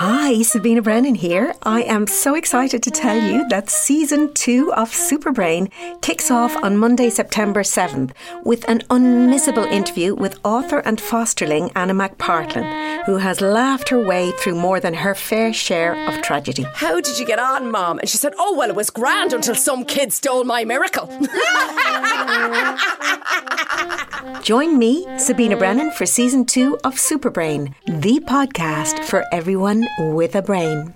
Hi, Sabina Brennan here. I am so excited to tell you that Season 2 of Superbrain kicks off on Monday, September 7th with an unmissable interview with author and fosterling Anna McPartlin, who has laughed her way through more than her fair share of tragedy. How did you get on, Mom? And she said, oh, well, it was grand until some kid stole my miracle. Join me, Sabina Brennan, for Season 2 of Superbrain, the podcast for everyone with a brain.